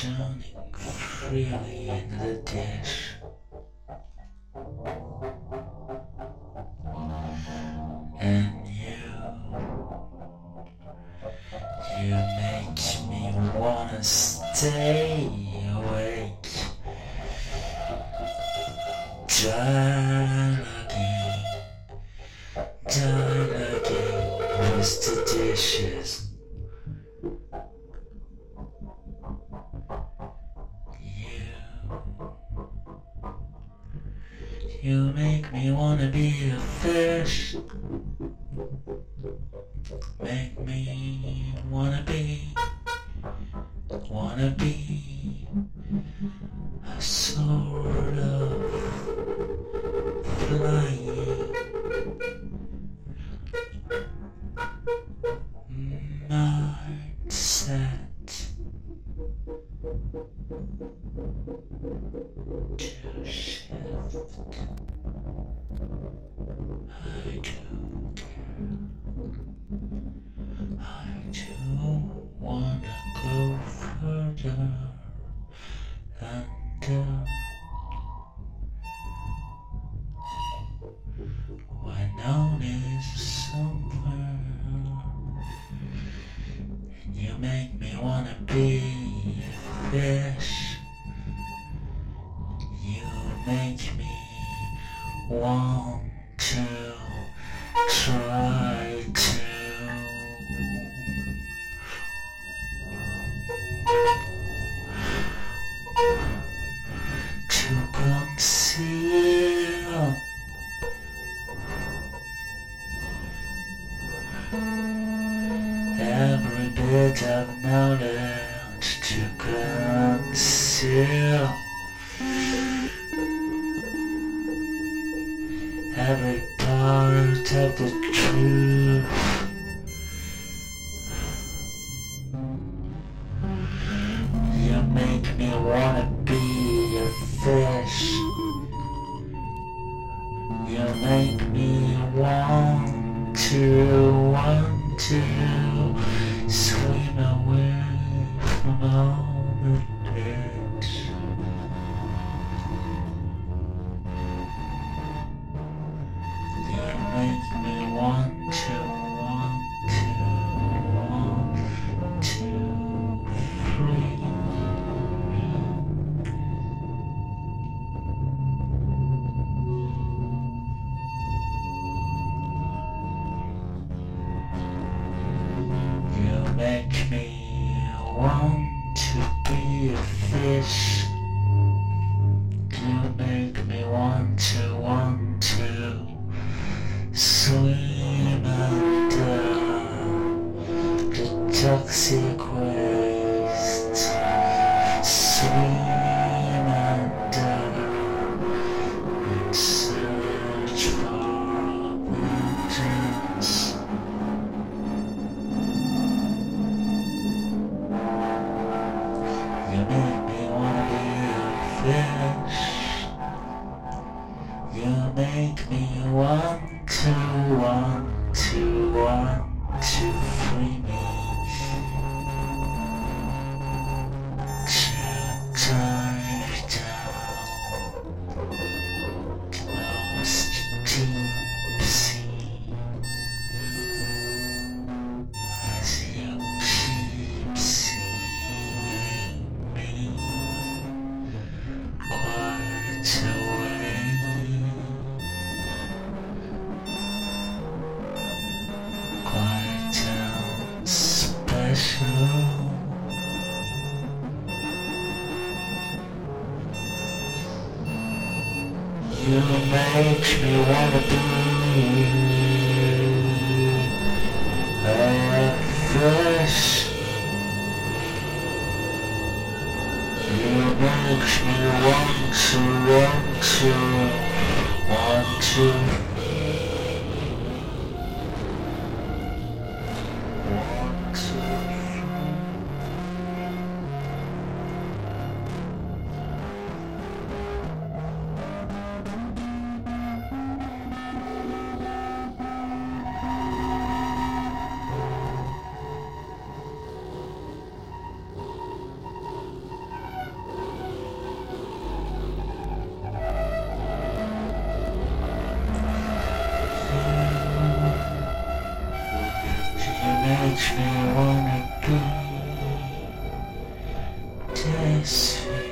Drowning freely into the dish. And you make me wanna stay awake. Done again, with the dishes. You make me wanna be a fish. Make me wanna be a sort of flying mindset. To shift. I don't wanna go further under. When known is somewhere, and you make me wanna be a fish. You make me want to try to conceal every bit of knowledge, to conceal every part of the truth. You make me wanna be a fish. You make me want to swim away from all the edge. Make me want to be a fish. You make me want to swim under the toxic waste. Swim under and search for vengeance. You make me wanna be a fish. You make me want to free me. To dive down the most deep sea. makes me wanna be like this. You makes me want to. Makes me wanna be this way.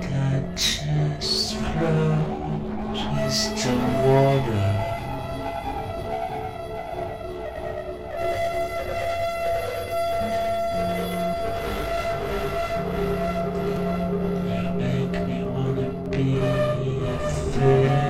That just flows with the water. You make me wanna be a fish.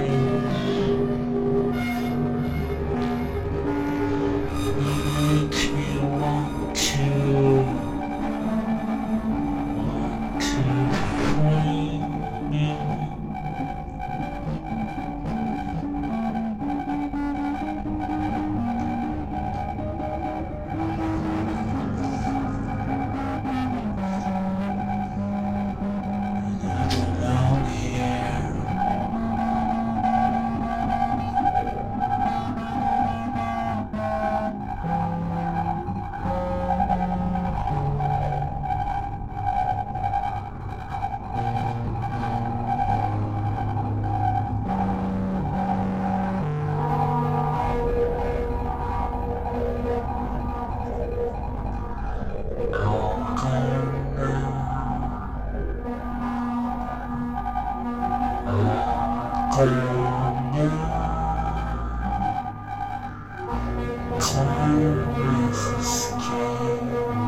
Climb this game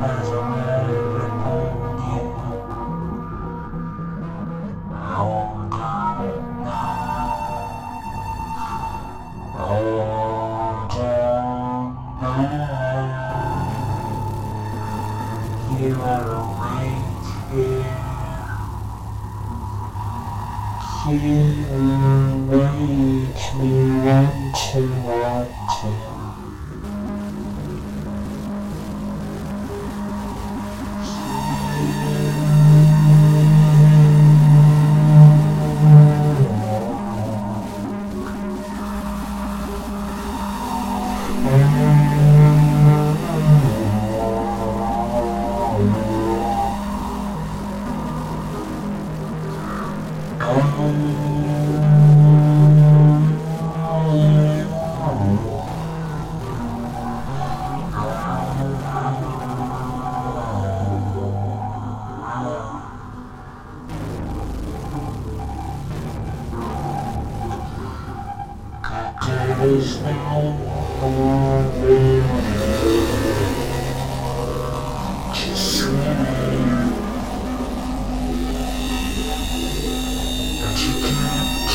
as a man upon you. Hold on now. Hold on now. You are awake here. You want to. There's no more room to swim, but you can't swim. You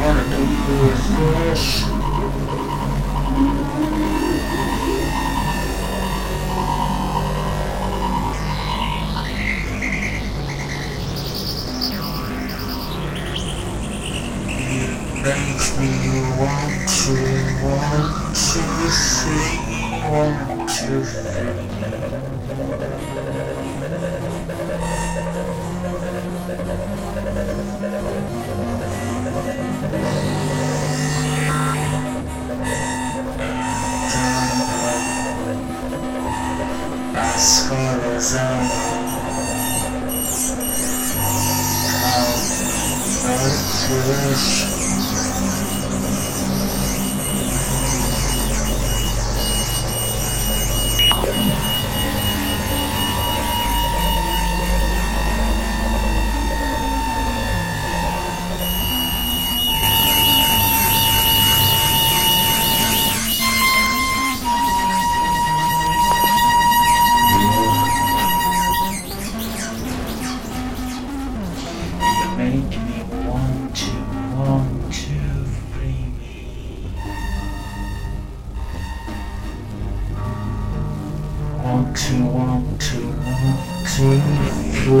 wanna be a fish. It makes me want to see. As far as I know, I'm One, two, three, four.